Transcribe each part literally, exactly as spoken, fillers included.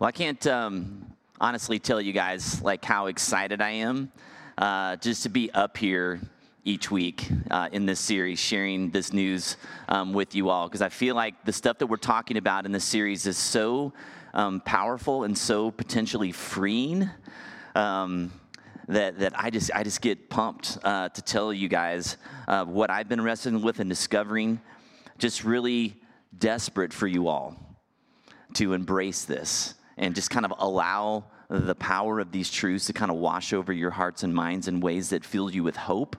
Well, I can't um, honestly tell you guys like how excited I am uh, just to be up here each week uh, in this series, sharing this news um, with you all, because I feel like the stuff that we're talking about in this series is so um, powerful and so potentially freeing um, that that I just I just get pumped uh, to tell you guys uh, what I've been wrestling with and discovering. Just really desperate for you all to embrace this and just kind of allow the power of these truths to kind of wash over your hearts and minds in ways that fill you with hope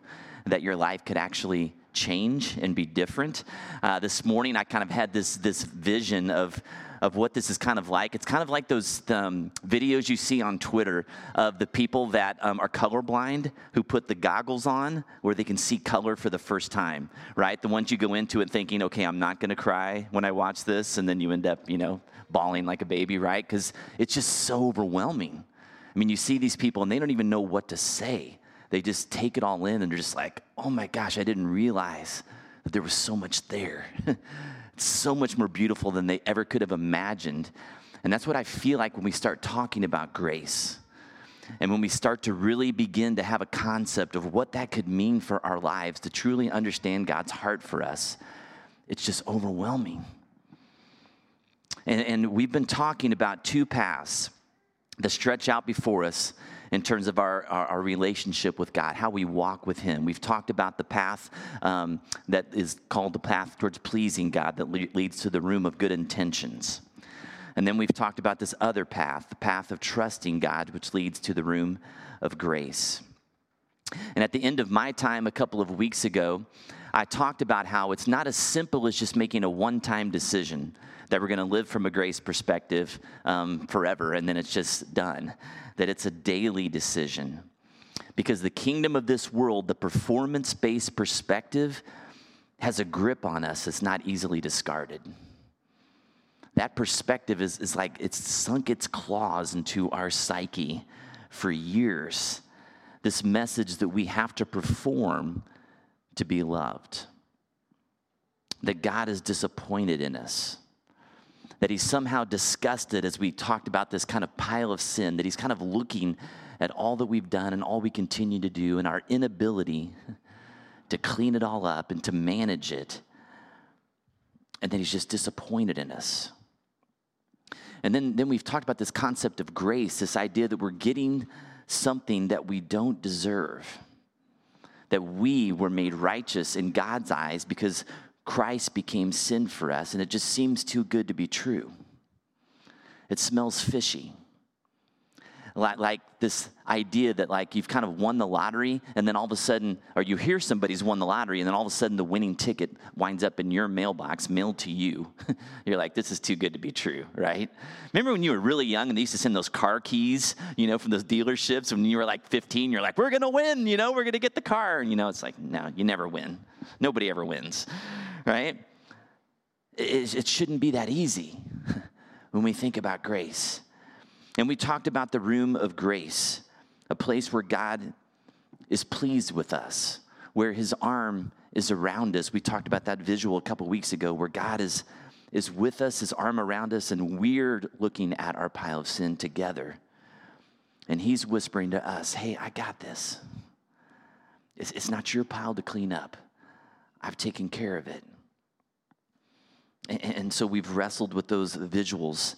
that your life could actually change and be different. Uh, this morning, I kind of had this this vision of of what this is kind of like. It's kind of like those um, videos you see on Twitter of the people that um, are colorblind who put the goggles on where they can see color for the first time, right? The ones you go into it thinking, okay, I'm not gonna cry when I watch this, and then you end up, you know, bawling like a baby, right? Because it's just so overwhelming. I mean, you see these people and they don't even know what to say. They just take it all in and they're just like, oh my gosh, I didn't realize that there was so much there. It's so much more beautiful than they ever could have imagined. And that's what I feel like when we start talking about grace. And when we start to really begin to have a concept of what that could mean for our lives, to truly understand God's heart for us, it's just overwhelming. And, and we've been talking about two paths that stretch out before us in terms of our, our, our relationship with God, how we walk with Him. We've talked about the path um, that is called the path towards pleasing God that le- leads to the room of good intentions. And then we've talked about this other path, the path of trusting God, which leads to the room of grace. And at the end of my time a couple of weeks ago, I talked about how it's not as simple as just making a one-time decision that we're going to live from a grace perspective um, forever, and then it's just done. That it's a daily decision. Because the kingdom of this world, the performance-based perspective, has a grip on us that's not easily discarded. That perspective is, is like it's sunk its claws into our psyche for years. This message that we have to perform to be loved. That God is disappointed in us. That He's somehow disgusted, as we talked about this kind of pile of sin, that He's kind of looking at all that we've done and all we continue to do and our inability to clean it all up and to manage it. And that He's just disappointed in us. And then, then we've talked about this concept of grace, this idea that we're getting something that we don't deserve, that we were made righteous in God's eyes because Christ became sin for us, and it just seems too good to be true. It smells fishy. Like, like this idea that like you've kind of won the lottery, and then all of a sudden, or you hear somebody's won the lottery, and then all of a sudden the winning ticket winds up in your mailbox, mailed to you. You're like, this is too good to be true, right? Remember when you were really young and they used to send those car keys, you know, from those dealerships? When you were like fifteen, you're like, we're going to win, you know, we're going to get the car. And, you know, it's like, no, you never win. Nobody ever wins. Right? It, it shouldn't be that easy when we think about grace. And we talked about the room of grace, a place where God is pleased with us, where His arm is around us. We talked about that visual a couple weeks ago where God is, is with us, His arm around us, and we're looking at our pile of sin together. And He's whispering to us, hey, I got this. It's, it's not your pile to clean up. I've taken care of it. And so we've wrestled with those visuals.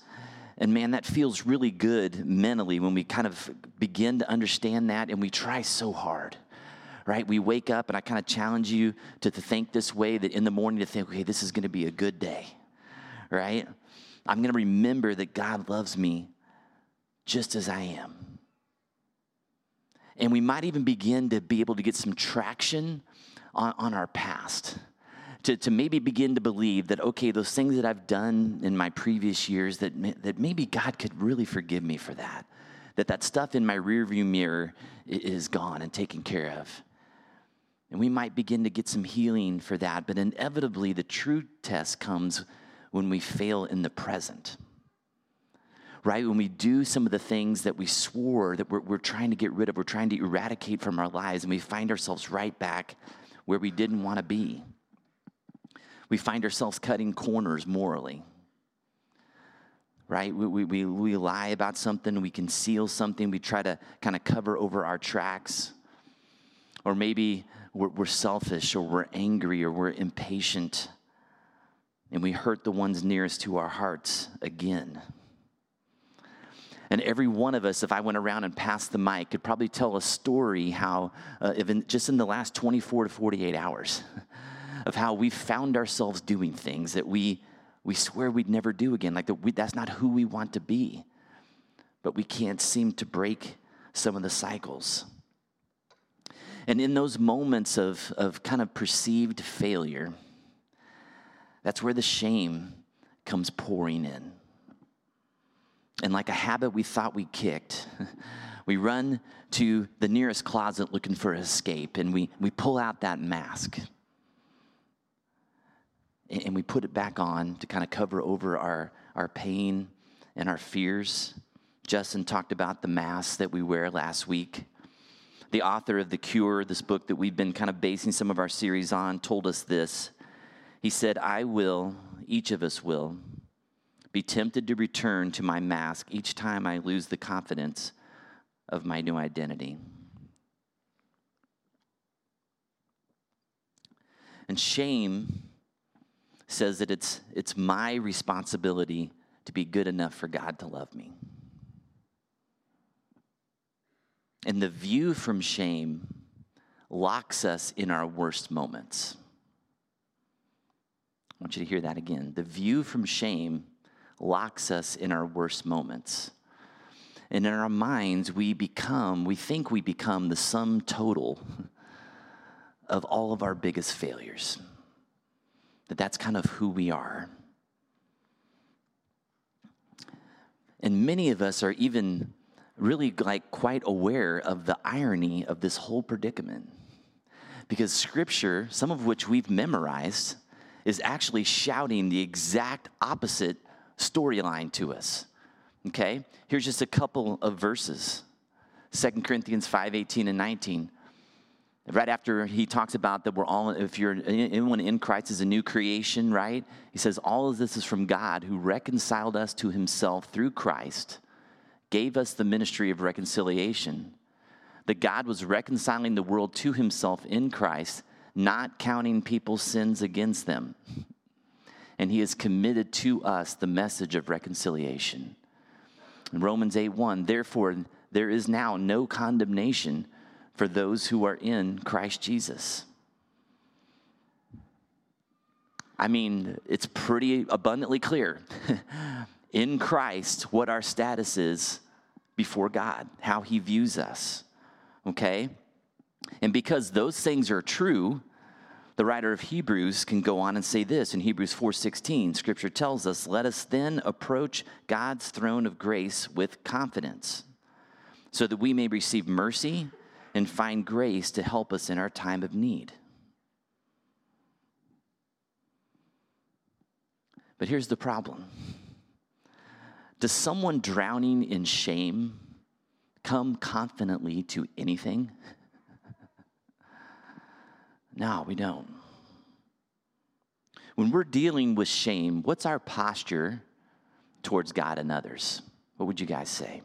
And man, that feels really good mentally when we kind of begin to understand that, and we try so hard, right? We wake up, and I kind of challenge you to, to think this way, that in the morning to think, okay, this is going to be a good day, right? I'm going to remember that God loves me just as I am. And we might even begin to be able to get some traction on, on our past. To, to maybe begin to believe that, okay, those things that I've done in my previous years, that, that maybe God could really forgive me for that, that that stuff in my rearview mirror is gone and taken care of. And we might begin to get some healing for that, but inevitably the true test comes when we fail in the present, right? When we do some of the things that we swore that we're, we're trying to get rid of, we're trying to eradicate from our lives, and we find ourselves right back where we didn't want to be. We find ourselves cutting corners morally. right? We, we, we, we lie about something, we conceal something, we try to kind of cover over our tracks. Or maybe we're, we're selfish, or we're angry, or we're impatient, and we hurt the ones nearest to our hearts again. And every one of us, if I went around and passed the mic, could probably tell a story how, uh, even just in the last twenty-four to forty-eight hours, of how we found ourselves doing things that we we swear we'd never do again. Like the, we, that's not who we want to be, but we can't seem to break some of the cycles. And in those moments of, of kind of perceived failure, that's where the shame comes pouring in. And like a habit we thought we kicked, we run to the nearest closet looking for escape, and we, we pull out that mask. And we put it back on to kind of cover over our, our pain and our fears. Justin talked about the mask that we wear last week. The author of The Cure, this book that we've been kind of basing some of our series on, told us this. He said, I will, each of us will, be tempted to return to my mask each time I lose the confidence of my new identity. And shame says that it's, it's my responsibility to be good enough for God to love me. And the view from shame locks us in our worst moments. I want you to hear that again. The view from shame locks us in our worst moments. And in our minds, we become, we think we become the sum total of all of our biggest failures. That that's kind of who we are. And many of us are even really like quite aware of the irony of this whole predicament. Because scripture, some of which we've memorized, is actually shouting the exact opposite storyline to us. Okay? Here's just a couple of verses. Second Corinthians five, eighteen and nineteen. Right after he talks about that we're all, if you're anyone in Christ is a new creation, right? He says, all of this is from God who reconciled us to himself through Christ, gave us the ministry of reconciliation. That God was reconciling the world to himself in Christ, not counting people's sins against them. And he has committed to us the message of reconciliation. In Romans eight one, therefore there is now no condemnation for those who are in Christ Jesus. I mean, it's pretty abundantly clear in Christ what our status is before God, how he views us, okay? And because those things are true, the writer of Hebrews can go on and say this. In Hebrews four sixteen, scripture tells us, let us then approach God's throne of grace with confidence so that we may receive mercy and find grace to help us in our time of need. But here's the problem. Does someone drowning in shame come confidently to anything? No, we don't. When we're dealing with shame, what's our posture towards God and others? What would you guys say?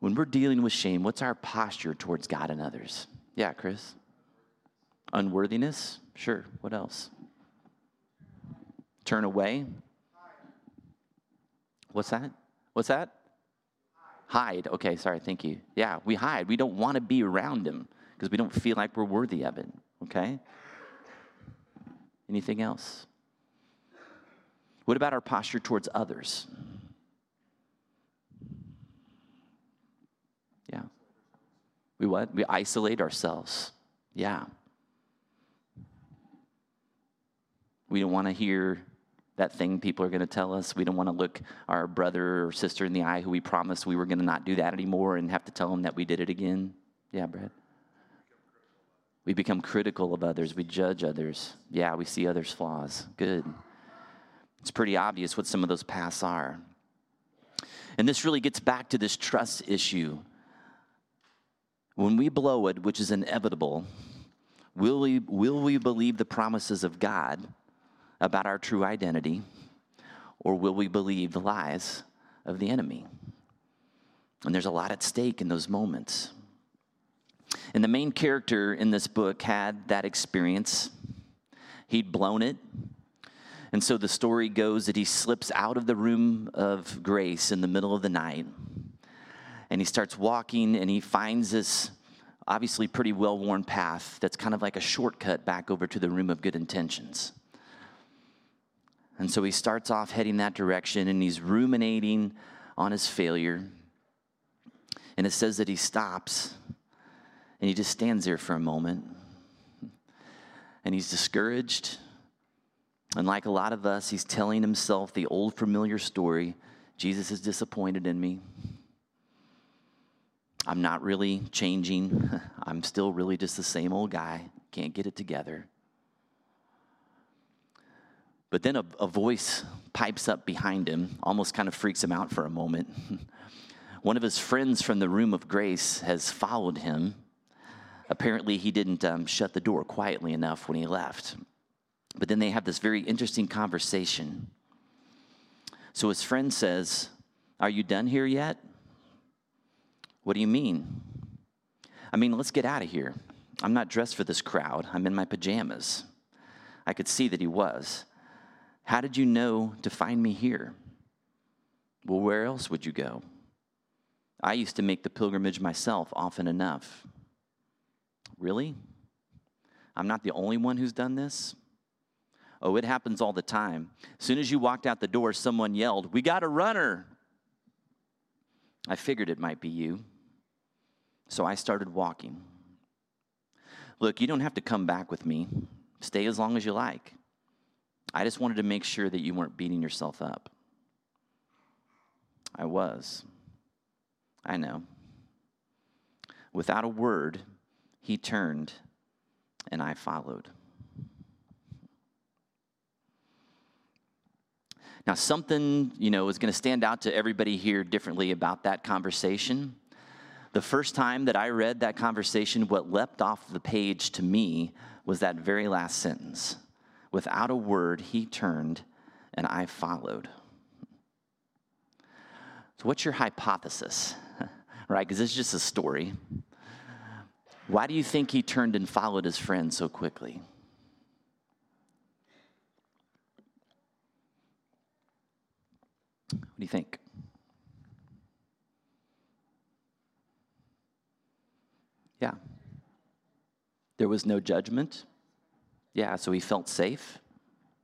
When we're dealing with shame, what's our posture towards God and others? Yeah, Chris? Unworthiness? Sure. What else? Turn away? What's that? What's that? Hide. Hide. Okay, sorry, thank you. Yeah, we hide. We don't want to be around him because we don't feel like we're worthy of it, okay? Anything else? What about our posture towards others? Yeah. We what? We isolate ourselves. Yeah. We don't want to hear that thing people are going to tell us. We don't want to look our brother or sister in the eye who we promised we were going to not do that anymore and have to tell them that we did it again. Yeah, Brad? We become critical of others. We judge others. Yeah, we see others' flaws. Good. It's pretty obvious what some of those paths are. And this really gets back to this trust issue. When we blow it, which is inevitable, will we, will we believe the promises of God about our true identity, or will we believe the lies of the enemy? And there's a lot at stake in those moments. And the main character in this book had that experience. He'd blown it. And so the story goes that he slips out of the room of grace in the middle of the night. And he starts walking, and he finds this obviously pretty well-worn path that's kind of like a shortcut back over to the room of good intentions. And so he starts off heading that direction, and he's ruminating on his failure. And it says that he stops, and he just stands there for a moment. And he's discouraged. And like a lot of us, he's telling himself the old familiar story. Jesus is disappointed in me. I'm not really changing. I'm still really just the same old guy. Can't get it together. But then a, a voice pipes up behind him, almost kind of freaks him out for a moment. One of his friends from the room of grace has followed him. Apparently, he didn't um, shut the door quietly enough when he left. But then they have this very interesting conversation. So his friend says, "Are you done here yet?" "What do you mean?" "I mean, let's get out of here. I'm not dressed for this crowd. I'm in my pajamas." I could see that he was. "How did you know to find me here?" "Well, where else would you go? I used to make the pilgrimage myself often enough." "Really? I'm not the only one who's done this?" "Oh, it happens all the time. As soon as you walked out the door, someone yelled, 'We got a runner!' I figured it might be you, so I started walking." "Look, you don't have to come back with me. Stay as long as you like. I just wanted to make sure that you weren't beating yourself up." "I was. I know." Without a word, he turned, and I followed. Now, something, you know, is going to stand out to everybody here differently about that conversation. The first time that I read that conversation, what leapt off the page to me was that very last sentence. Without a word, he turned, and I followed. So what's your hypothesis? Right, because it's just a story. Why do you think he turned and followed his friend so quickly? What do you think? Yeah. There was no judgment. Yeah, so he felt safe.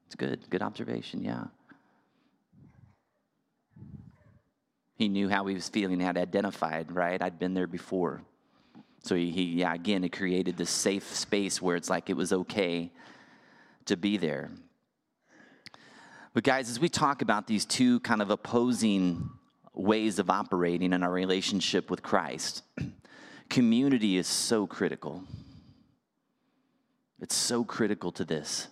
It's good. Good observation, yeah. He knew how he was feeling, had identified, right? I'd been there before. So he, he yeah, again, it created this safe space where it's like it was okay to be there. But guys, as we talk about these two kind of opposing ways of operating in our relationship with Christ, community is so critical. It's so critical to this.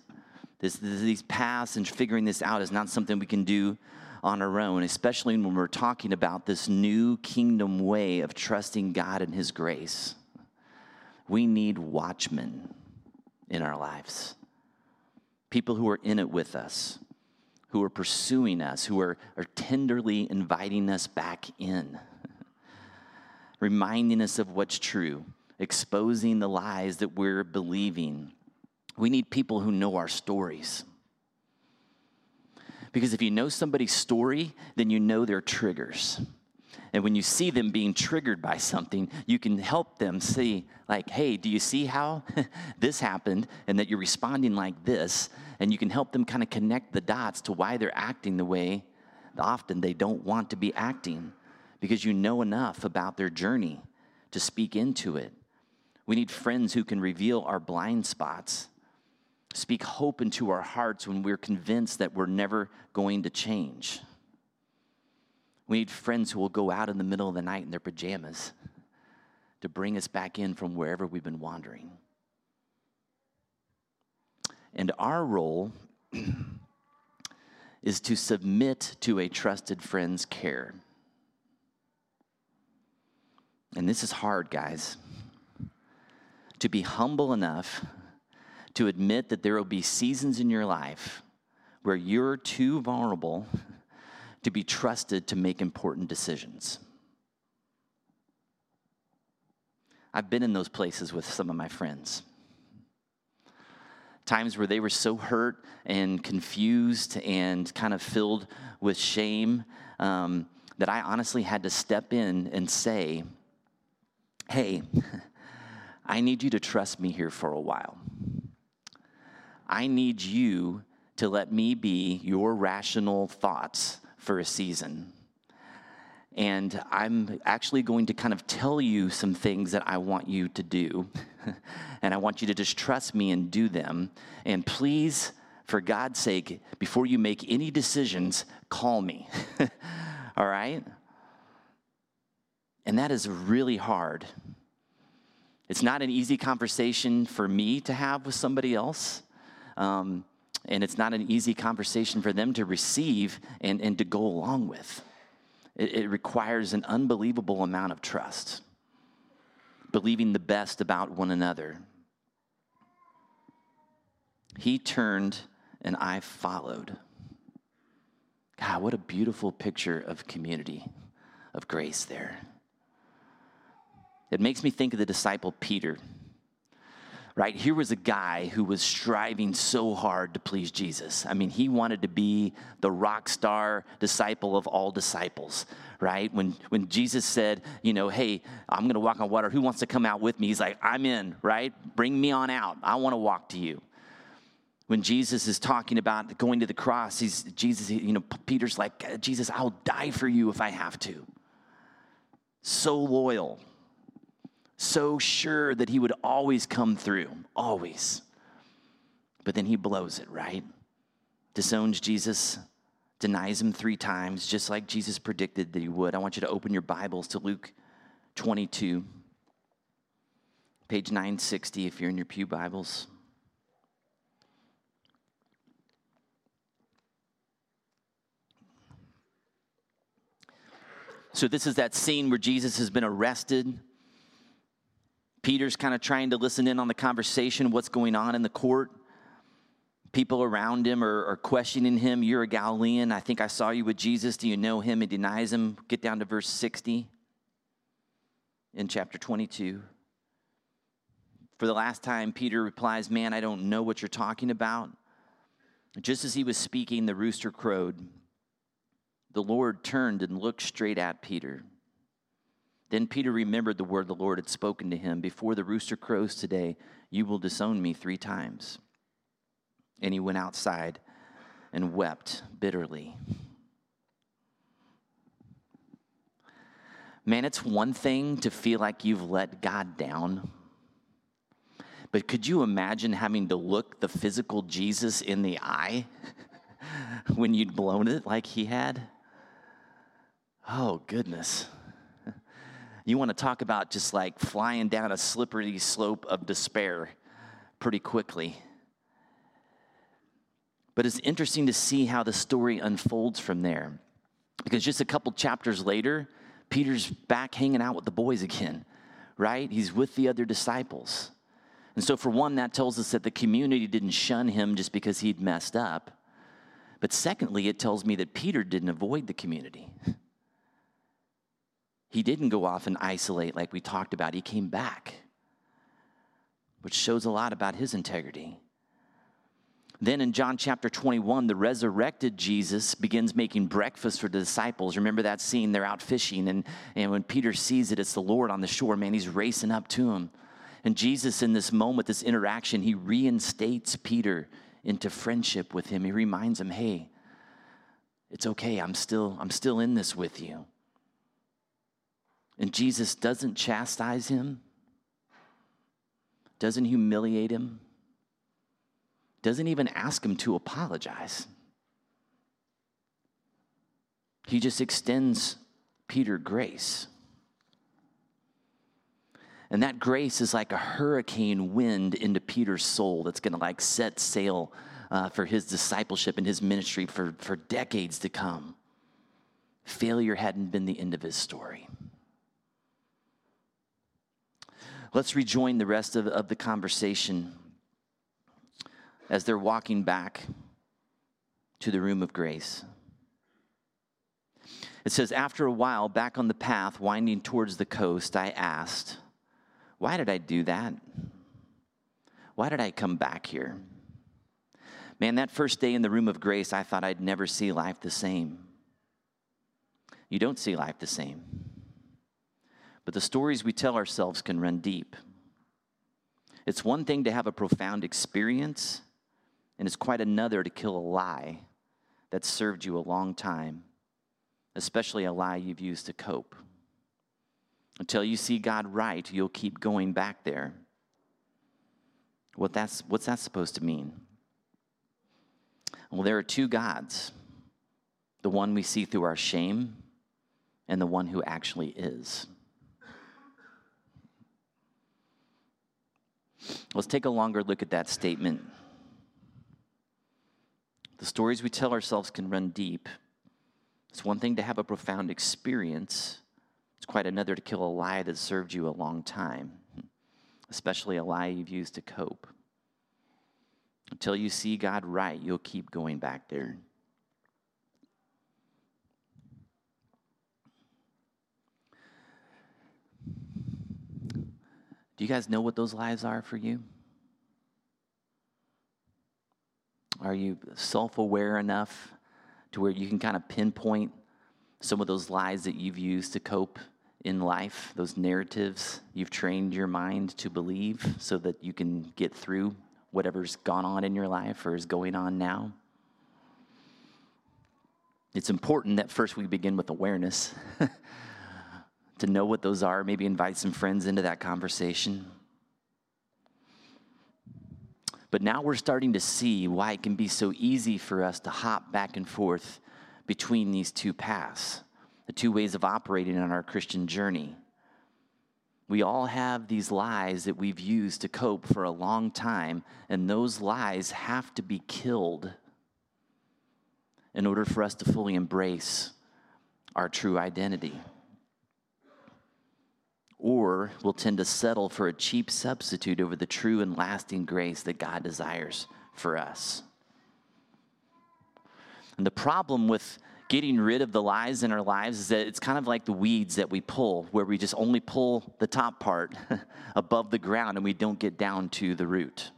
This, these paths and figuring this out is not something we can do on our own, especially when we're talking about this new kingdom way of trusting God and His grace. We need watchmen in our lives, people who are in it with us, who are pursuing us, who are, are tenderly inviting us back in, reminding us of what's true, exposing the lies that we're believing. We need people who know our stories. Because if you know somebody's story, then you know their triggers. And when you see them being triggered by something, you can help them see, like, hey, do you see how this happened and that you're responding like this? And you can help them kind of connect the dots to why they're acting the way often they don't want to be acting, because you know enough about their journey to speak into it. We need friends who can reveal our blind spots, speak hope into our hearts when we're convinced that we're never going to change. We need friends who will go out in the middle of the night in their pajamas to bring us back in from wherever we've been wandering. And our role is to submit to a trusted friend's care. And this is hard, guys. To be humble enough to admit that there will be seasons in your life where you're too vulnerable to be trusted to make important decisions. I've been in those places with some of my friends. Times where they were so hurt and confused and kind of filled with shame um, that I honestly had to step in and say, hey, I need you to trust me here for a while. I need you to let me be your rational thoughts for a season. And I'm actually going to kind of tell you some things that I want you to do. And I want you to just trust me and do them. And please, for God's sake, before you make any decisions, call me. All right? And that is really hard. It's not an easy conversation for me to have with somebody else. Um, and it's not an easy conversation for them to receive and, and to go along with. It requires an unbelievable amount of trust, believing the best about one another. He turned and I followed. God, what a beautiful picture of community, of grace there. It makes me think of the disciple Peter. Right, here was a guy who was striving so hard to please Jesus. I mean, he wanted to be the rock star disciple of all disciples, right? When when Jesus said, you know, hey, I'm going to walk on water. Who wants to come out with me? He's like, I'm in, right? Bring me on out. I want to walk to you. When Jesus is talking about going to the cross, he's Jesus, you know, Peter's like, Jesus, I'll die for you if I have to. So loyal. So sure that he would always come through, always. But then he blows it, right? Disowns Jesus, denies him three times, just like Jesus predicted that he would. I want you to open your Bibles to Luke twenty-two, page nine sixty, if you're in your pew Bibles. So this is that scene where Jesus has been arrested. Peter's kind of trying to listen in on the conversation, what's going on in the court. People around him are, are questioning him. You're a Galilean. I think I saw you with Jesus. Do you know him? He denies him. Get down to verse sixty in chapter twenty-two. For the last time, Peter replies, man, I don't know what you're talking about. Just as he was speaking, the rooster crowed. The Lord turned and looked straight at Peter. Then Peter remembered the word the Lord had spoken to him. Before the rooster crows today, you will disown me three times. And he went outside and wept bitterly. Man, it's one thing to feel like you've let God down. But could you imagine having to look the physical Jesus in the eye when you'd blown it like he had? Oh, goodness. You want to talk about just like flying down a slippery slope of despair pretty quickly. But it's interesting to see how the story unfolds from there. Because just a couple chapters later, Peter's back hanging out with the boys again, right? He's with the other disciples. And so for one, that tells us that the community didn't shun him just because he'd messed up. But secondly, it tells me that Peter didn't avoid the community. He didn't go off and isolate like we talked about. He came back, which shows a lot about his integrity. Then in John chapter twenty-one, the resurrected Jesus begins making breakfast for the disciples. Remember that scene? They're out fishing, and, and when Peter sees it, it's the Lord on the shore. Man, he's racing up to him. And Jesus, in this moment, this interaction, he reinstates Peter into friendship with him. He reminds him, hey, it's okay. I'm still, I'm still in this with you. And Jesus doesn't chastise him, doesn't humiliate him, doesn't even ask him to apologize. He just extends Peter grace. And that grace is like a hurricane wind into Peter's soul that's going to like set sail uh, for his discipleship and his ministry for, for decades to come. Failure hadn't been the end of his story. Let's rejoin the rest of, of the conversation as they're walking back to the room of grace. It says, after a while, back on the path, winding towards the coast, I asked, why did I do that? Why did I come back here? Man, that first day in the room of grace, I thought I'd never see life the same. You don't see life the same. But the stories we tell ourselves can run deep. It's one thing to have a profound experience, and it's quite another to kill a lie that served you a long time, especially a lie you've used to cope. Until you see God right, you'll keep going back there. What that's, what's that supposed to mean? Well, there are two gods, the one we see through our shame and the one who actually is. Let's take a longer look at that statement. The stories we tell ourselves can run deep. It's one thing to have a profound experience. It's quite another to kill a lie that served you a long time, especially a lie you've used to cope. Until you see God right, you'll keep going back there. Do you guys know what those lies are for you? Are you self-aware enough to where you can kind of pinpoint some of those lies that you've used to cope in life, those narratives you've trained your mind to believe so that you can get through whatever's gone on in your life or is going on now? It's important that first we begin with awareness to know what those are, maybe invite some friends into that conversation. But now we're starting to see why it can be so easy for us to hop back and forth between these two paths, the two ways of operating on our Christian journey. We all have these lies that we've used to cope for a long time, and those lies have to be killed in order for us to fully embrace our true identity. Or we'll tend to settle for a cheap substitute over the true and lasting grace that God desires for us. And the problem with getting rid of the lies in our lives is that it's kind of like the weeds that we pull, where we just only pull the top part above the ground and we don't get down to the root.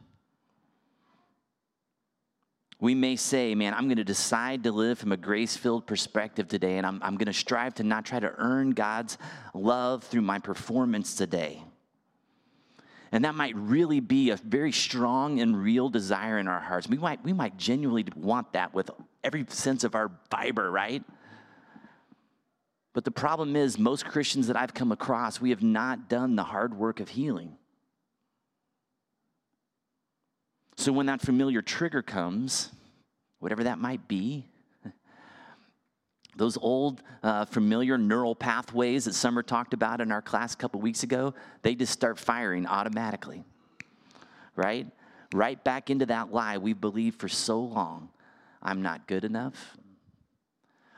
We may say, man, I'm going to decide to live from a grace-filled perspective today, and I'm, I'm going to strive to not try to earn God's love through my performance today. And that might really be a very strong and real desire in our hearts. We might, we might genuinely want that with every sense of our fiber, right? But the problem is, most Christians that I've come across, we have not done the hard work of healing. So when that familiar trigger comes, whatever that might be, those old uh, familiar neural pathways that Summer talked about in our class a couple weeks ago, they just start firing automatically, right? Right back into that lie we believed for so long. I'm not good enough.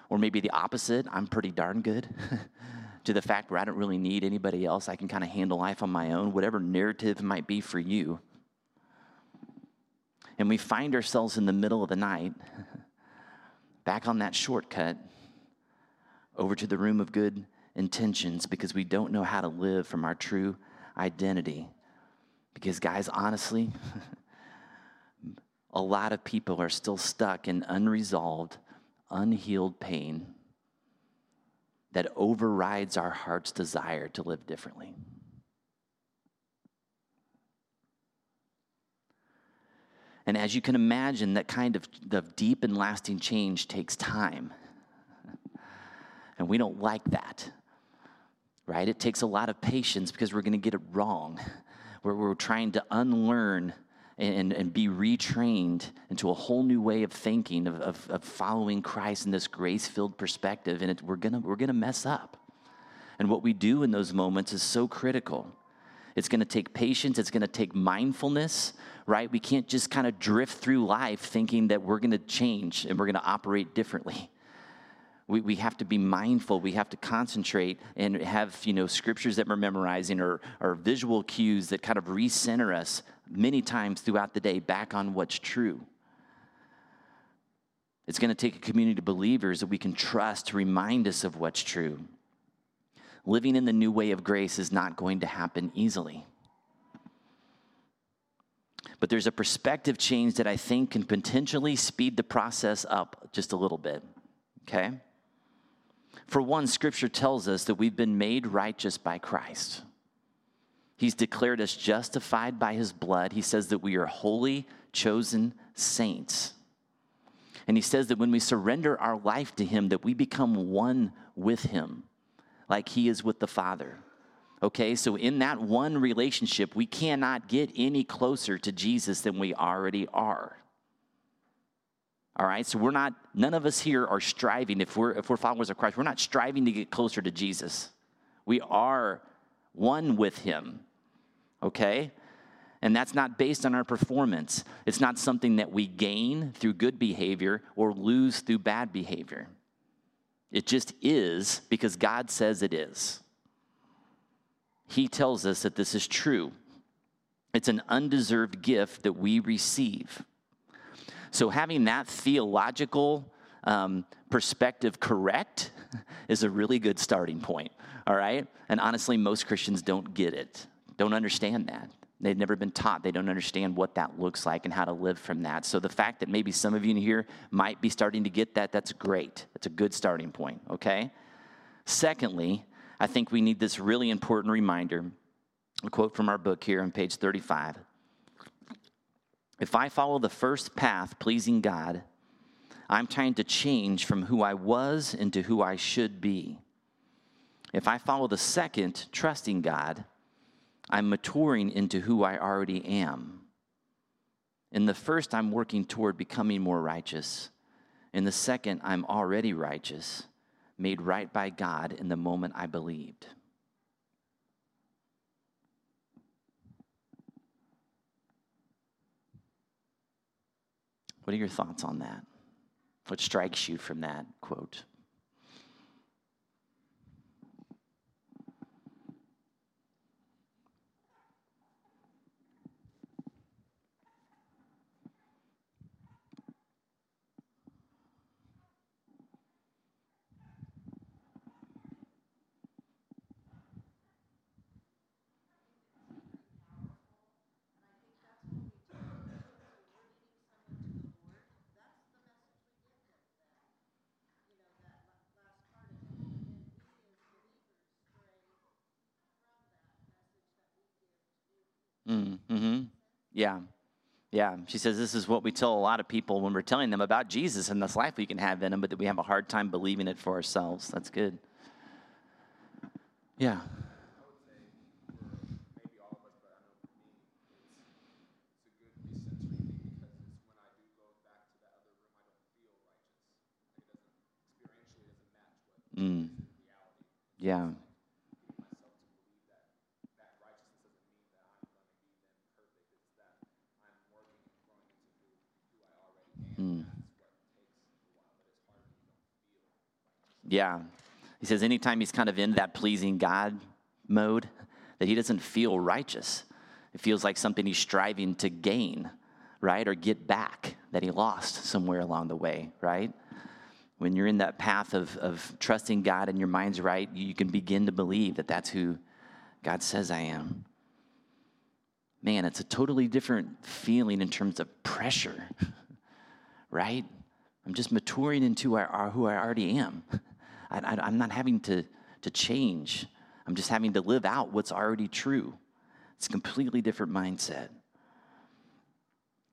Or maybe the opposite, I'm pretty darn good. To the fact where I don't really need anybody else. I can kind of handle life on my own, whatever narrative might be for you. And we find ourselves in the middle of the night, back on that shortcut, over to the room of good intentions, because we don't know how to live from our true identity. Because guys, honestly, a lot of people are still stuck in unresolved, unhealed pain that overrides our heart's desire to live differently. And as you can imagine, that kind of the deep and lasting change takes time. And we don't like that, right? It takes a lot of patience because we're going to get it wrong. Where we're trying to unlearn and, and be retrained into a whole new way of thinking, of, of, of following Christ in this grace-filled perspective. And it, we're going we're going to mess up. And what we do in those moments is so critical. It's going to take patience. It's going to take mindfulness, right? We can't just kind of drift through life thinking that we're going to change and we're going to operate differently. We we have to be mindful. We have to concentrate and have, you know, scriptures that we're memorizing or, or visual cues that kind of recenter us many times throughout the day back on what's true. It's going to take a community of believers that we can trust to remind us of what's true. Living in the new way of grace is not going to happen easily. But there's a perspective change that I think can potentially speed the process up just a little bit, okay? For one, Scripture tells us that we've been made righteous by Christ. He's declared us justified by his blood. He says that we are holy, chosen saints. And he says that when we surrender our life to him, that we become one with him, like he is with the Father. Okay, so in that one relationship, we cannot get any closer to Jesus than we already are. All right, so we're not, none of us here are striving, if we're, if we're followers of Christ, we're not striving to get closer to Jesus. We are one with him, okay? And that's not based on our performance. It's not something that we gain through good behavior or lose through bad behavior. It just is because God says it is. He tells us that this is true. It's an undeserved gift that we receive. So having that theological um, perspective correct is a really good starting point, all right? And honestly, most Christians don't get it, don't understand that. They've never been taught. They don't understand what that looks like and how to live from that. So the fact that maybe some of you in here might be starting to get that, that's great. That's a good starting point, okay? Secondly, I think we need this really important reminder, a quote from our book here on page thirty-five. If I follow the first path, pleasing God, I'm trying to change from who I was into who I should be. If I follow the second, trusting God, I'm maturing into who I already am. In the first, I'm working toward becoming more righteous. In the second, I'm already righteous, made right by God in the moment I believed. What are your thoughts on that? What strikes you from that quote? Mm-hmm. Yeah. Yeah. She says this is what we tell a lot of people when we're telling them about Jesus and this life we can have in him, but that we have a hard time believing it for ourselves. That's good. Yeah. Mm. Yeah. Mm. Yeah. He says anytime he's kind of in that pleasing God mode, that he doesn't feel righteous. It feels like something he's striving to gain, right? Or get back that he lost somewhere along the way, right? When you're in that path of, of trusting God and your mind's right, you can begin to believe that that's who God says I am. Man, it's a totally different feeling in terms of pressure. Right? I'm just maturing into our, who I already am. I, I, I'm not having to, to change. I'm just having to live out what's already true. It's a completely different mindset.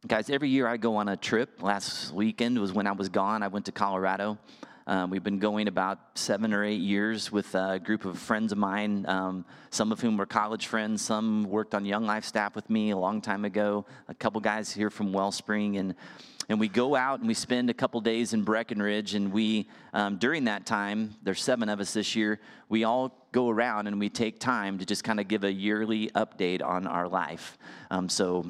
Guys, every year I go on a trip. Last weekend was when I was gone. I went to Colorado. Um, we've been going about seven or eight years with a group of friends of mine, um, some of whom were college friends, some worked on Young Life staff with me a long time ago, a couple guys here from Wellspring, and And we go out and we spend a couple days in Breckenridge, and we, um, during that time, there's seven of us this year, we all go around and we take time to just kind of give a yearly update on our life. Um, so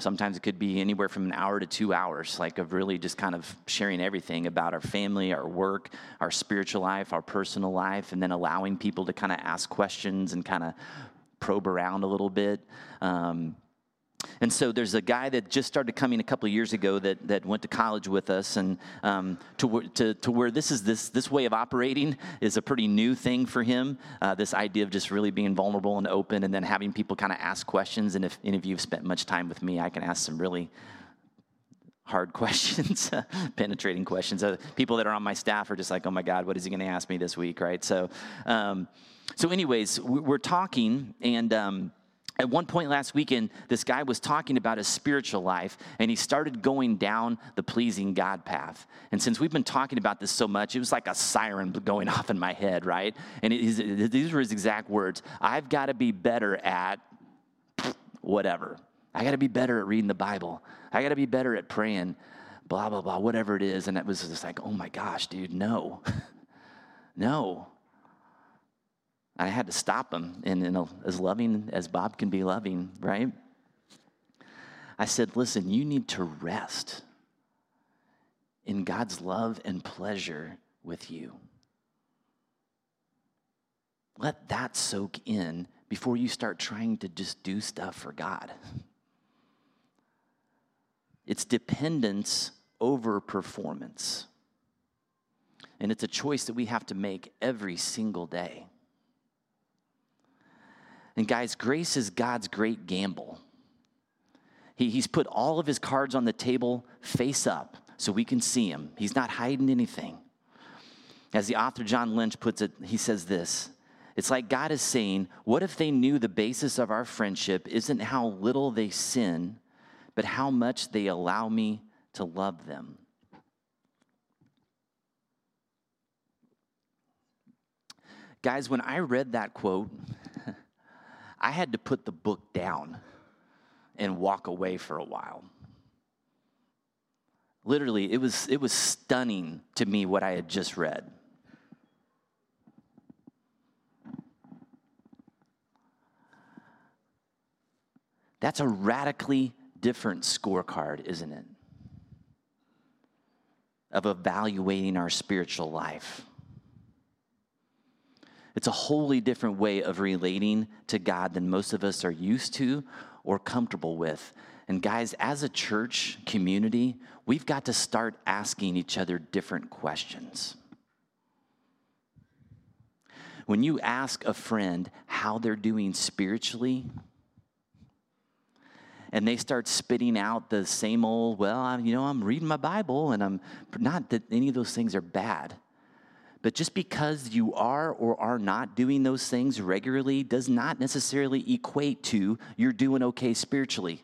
sometimes it could be anywhere from an hour to two hours, like of really just kind of sharing everything about our family, our work, our spiritual life, our personal life, and then allowing people to kind of ask questions and kind of probe around a little bit. Um, And so there's a guy that just started coming a couple of years ago that, that went to college with us, and um, to, to, to where this is this this way of operating is a pretty new thing for him, uh, this idea of just really being vulnerable and open and then having people kind of ask questions. And if any of you have spent much time with me, I can ask some really hard questions, penetrating questions. Uh, people that are on my staff are just like, oh my God, what is he going to ask me this week, right? So, um, so anyways, we're talking, and um, at one point last weekend, this guy was talking about his spiritual life, and he started going down the pleasing God path. And since we've been talking about this so much, it was like a siren going off in my head, right? And it is, it, these were his exact words. I've got to be better at whatever. I got to be better at reading the Bible. I got to be better at praying, blah, blah, blah, whatever it is. And it was just like, oh my gosh, dude, no, no. I had to stop him, and, and as loving as Bob can be loving, right? I said, listen, you need to rest in God's love and pleasure with you. Let that soak in before you start trying to just do stuff for God. It's dependence over performance. And it's a choice that we have to make every single day. And guys, grace is God's great gamble. He, he's put all of his cards on the table face up so we can see him. He's not hiding anything. As the author John Lynch puts it, he says this, it's like God is saying, what if they knew the basis of our friendship isn't how little they sin, but how much they allow me to love them? Guys, when I read that quote, I had to put the book down and walk away for a while. Literally, it was it was stunning to me what I had just read. That's a radically different scorecard, isn't it? Of evaluating our spiritual life. It's a wholly different way of relating to God than most of us are used to or comfortable with. And guys, as a church community, we've got to start asking each other different questions. When you ask a friend how they're doing spiritually, and they start spitting out the same old, well, you know, I'm reading my Bible, and I'm not that any of those things are bad. But just because you are or are not doing those things regularly does not necessarily equate to you're doing okay spiritually.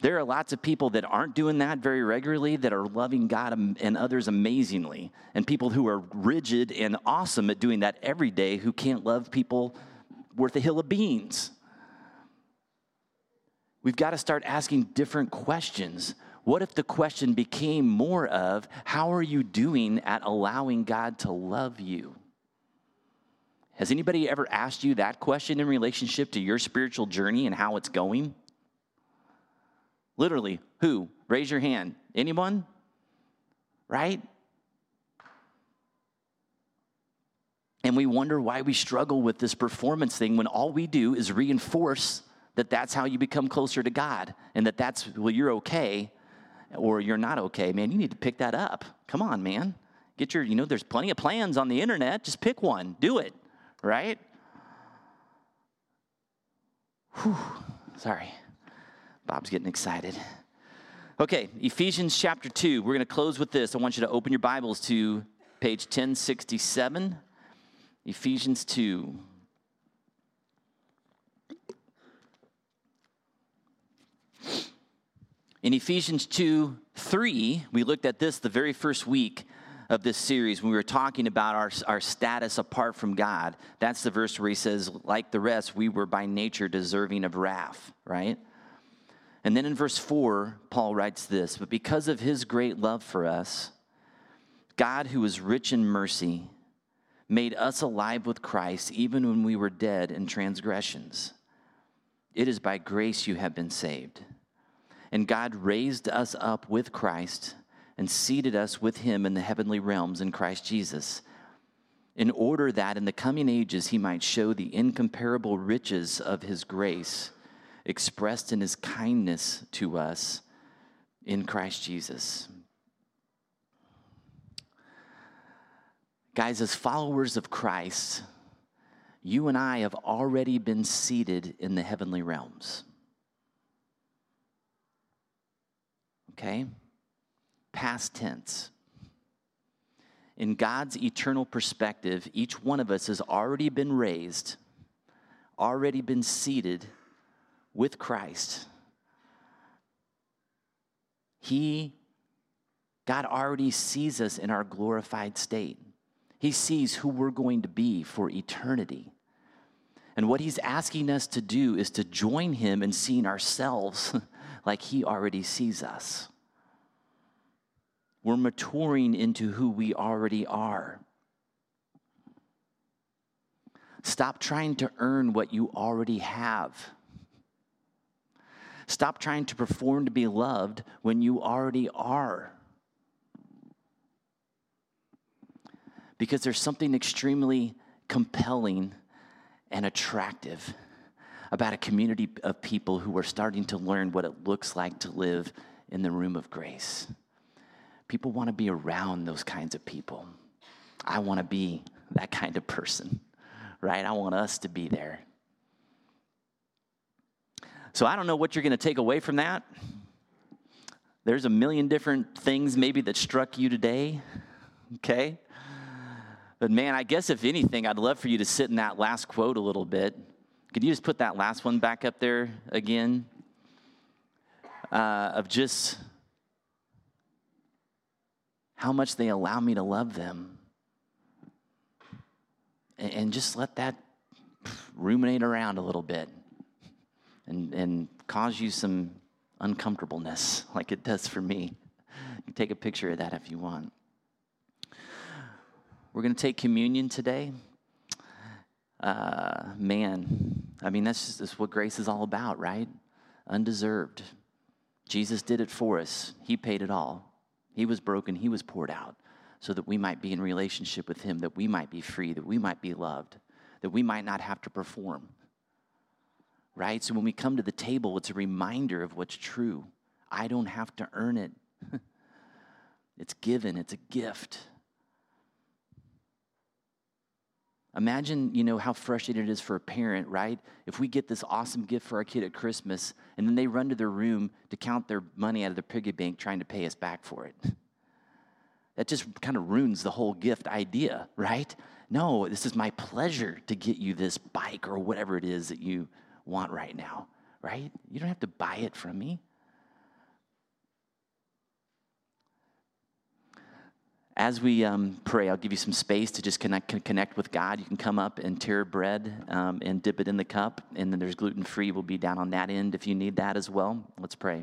There are lots of people that aren't doing that very regularly that are loving God and others amazingly, and people who are rigid and awesome at doing that every day who can't love people worth a hill of beans. We've got to start asking different questions. What if the question became more of, how are you doing at allowing God to love you? Has anybody ever asked you that question in relationship to your spiritual journey and how it's going? Literally, who? Raise your hand. Anyone? Right? And we wonder why we struggle with this performance thing when all we do is reinforce that that's how you become closer to God, and that that's, well, you're okay, or you're not okay. Man, you need to pick that up. Come on, man. Get your, you know, there's plenty of plans on the internet. Just pick one. Do it, right? Whew. Sorry. Bob's getting excited. Okay, Ephesians chapter two. We're going to close with this. I want you to open your Bibles to page ten sixty-seven, Ephesians two. In Ephesians two, three, we looked at this the very first week of this series when we were talking about our, our status apart from God. That's the verse where he says, like the rest, we were by nature deserving of wrath, right? And then in verse four, Paul writes this, but because of his great love for us, God, who is rich in mercy, made us alive with Christ even when we were dead in transgressions. It is by grace you have been saved. And God raised us up with Christ and seated us with him in the heavenly realms in Christ Jesus, in order that in the coming ages he might show the incomparable riches of his grace, expressed in his kindness to us in Christ Jesus. Guys, as followers of Christ, you and I have already been seated in the heavenly realms. Okay? Past tense. In God's eternal perspective, each one of us has already been raised, already been seated with Christ. He, God already sees us in our glorified state. He sees who we're going to be for eternity. And what he's asking us to do is to join him in seeing ourselves like he already sees us. We're maturing into who we already are. Stop trying to earn what you already have. Stop trying to perform to be loved when you already are. Because there's something extremely compelling and attractive about a community of people who are starting to learn what it looks like to live in the room of grace. People want to be around those kinds of people. I want to be that kind of person, right? I want us to be there. So I don't know what you're going to take away from that. There's a million different things maybe that struck you today, okay? But man, I guess if anything, I'd love for you to sit in that last quote a little bit. Could you just put that last one back up there again? Uh, of just how much they allow me to love them. And, and just let that ruminate around a little bit and, and cause you some uncomfortableness like it does for me. You can take a picture of that if you want. We're going to take communion today. Uh, man, I mean, that's just that's what grace is all about, right? Undeserved. Jesus did it for us. He paid it all. He was broken, he was poured out, so that we might be in relationship with him, that we might be free, that we might be loved, that we might not have to perform, right? So when we come to the table, it's a reminder of what's true. I don't have to earn it. It's given, it's a gift. Imagine, you know, how frustrating it is for a parent, right? If we get this awesome gift for our kid at Christmas, and then they run to their room to count their money out of their piggy bank trying to pay us back for it. That just kind of ruins the whole gift idea, right? No, this is my pleasure to get you this bike or whatever it is that you want right now, right? You don't have to buy it from me. As we um, pray, I'll give you some space to just connect, connect with God. You can come up and tear bread um, and dip it in the cup. And then there's gluten-free. We'll be down on that end if you need that as well. Let's pray.